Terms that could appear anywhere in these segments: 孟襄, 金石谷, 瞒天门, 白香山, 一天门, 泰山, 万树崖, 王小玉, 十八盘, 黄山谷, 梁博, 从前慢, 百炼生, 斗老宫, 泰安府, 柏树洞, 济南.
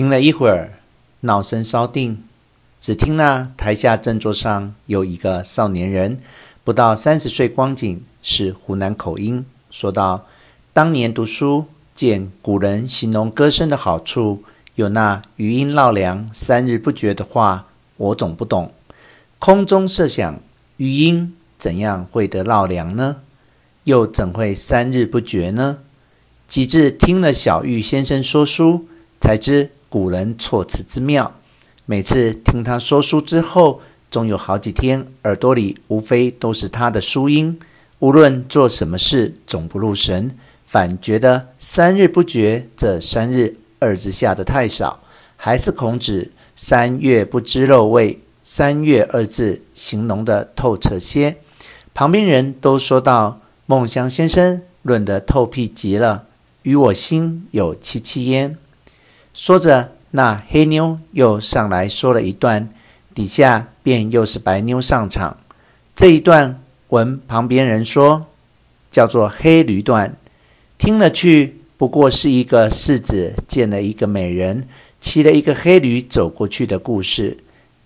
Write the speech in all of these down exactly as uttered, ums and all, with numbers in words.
停了一会儿，闹声稍定，只听那台下正座上有一个少年人，不到三十岁光景，是湖南口音，说道：“当年读书，见古人形容歌声的好处，有那余音绕梁、三日不绝的话，我总不懂。空中设想，余音怎样会得绕梁呢？又怎会三日不绝呢？及至听了小玉先生说书，才知古人措辞之妙。每次听他说书之后，总有好几天耳朵里无非都是他的书音，无论做什么事总不入神，反觉得三日不绝这三日二字下的太少。还是孔子三月不知肉味，三月二字形容的透彻些。”旁边人都说道：“孟襄先生论得透辟极了，与我心有戚戚焉。”说着，那黑妞又上来说了一段，底下便又是白妞上场。这一段闻旁边人说，叫做黑驴段，听了去不过是一个世子见了一个美人，骑了一个黑驴走过去的故事。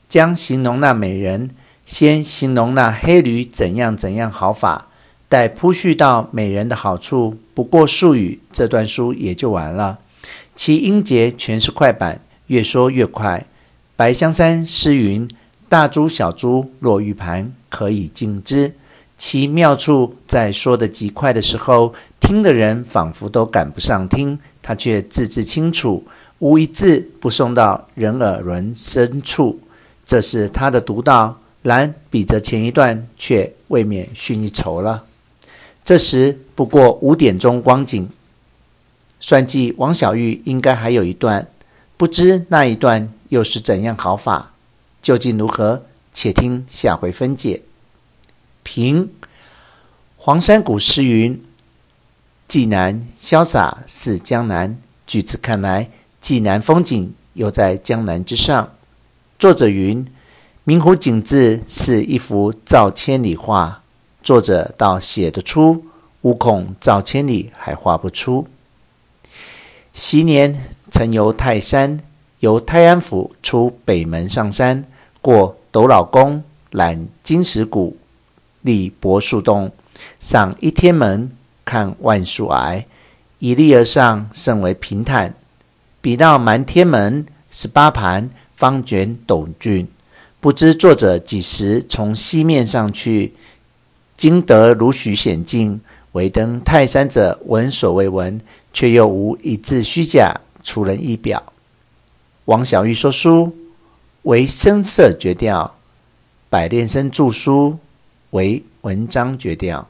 将形容那美人，先形容那黑驴怎样怎样好法，待铺叙到美人的好处，不过数语，这段书也就完了。其音节全是快板，越说越快。白香山诗云：“大珠小珠落玉盘，可以尽之。”其妙处在说得极快的时候，听的人仿佛都赶不上听，他却字字清楚，无一字不送到人耳轮深处。这是他的独到，然比着前一段却未免逊一筹了。这时不过五点钟光景，算计王小玉应该还有一段，不知那一段又是怎样好法，究竟如何，且听下回分解。评黄山谷诗云：“济南潇洒似江南。”据此看来，济南风景又在江南之上。作者云：“明湖景致是一幅造千里画。”作者倒写得出，无恐造千里还画不出。昔年曾游泰山，由泰安府出北门上山，过斗老宫，览金石谷，历柏树洞，赏一天门，看万树崖，一立而上，甚为平坦。比到瞒天门，十八盘方卷陡峻。不知作者几时从西面上去，经得如许险境，唯登泰山者闻所未闻，却又无一字虚假，出人意表。王小玉说书为声色绝调，百炼生著书为文章绝调。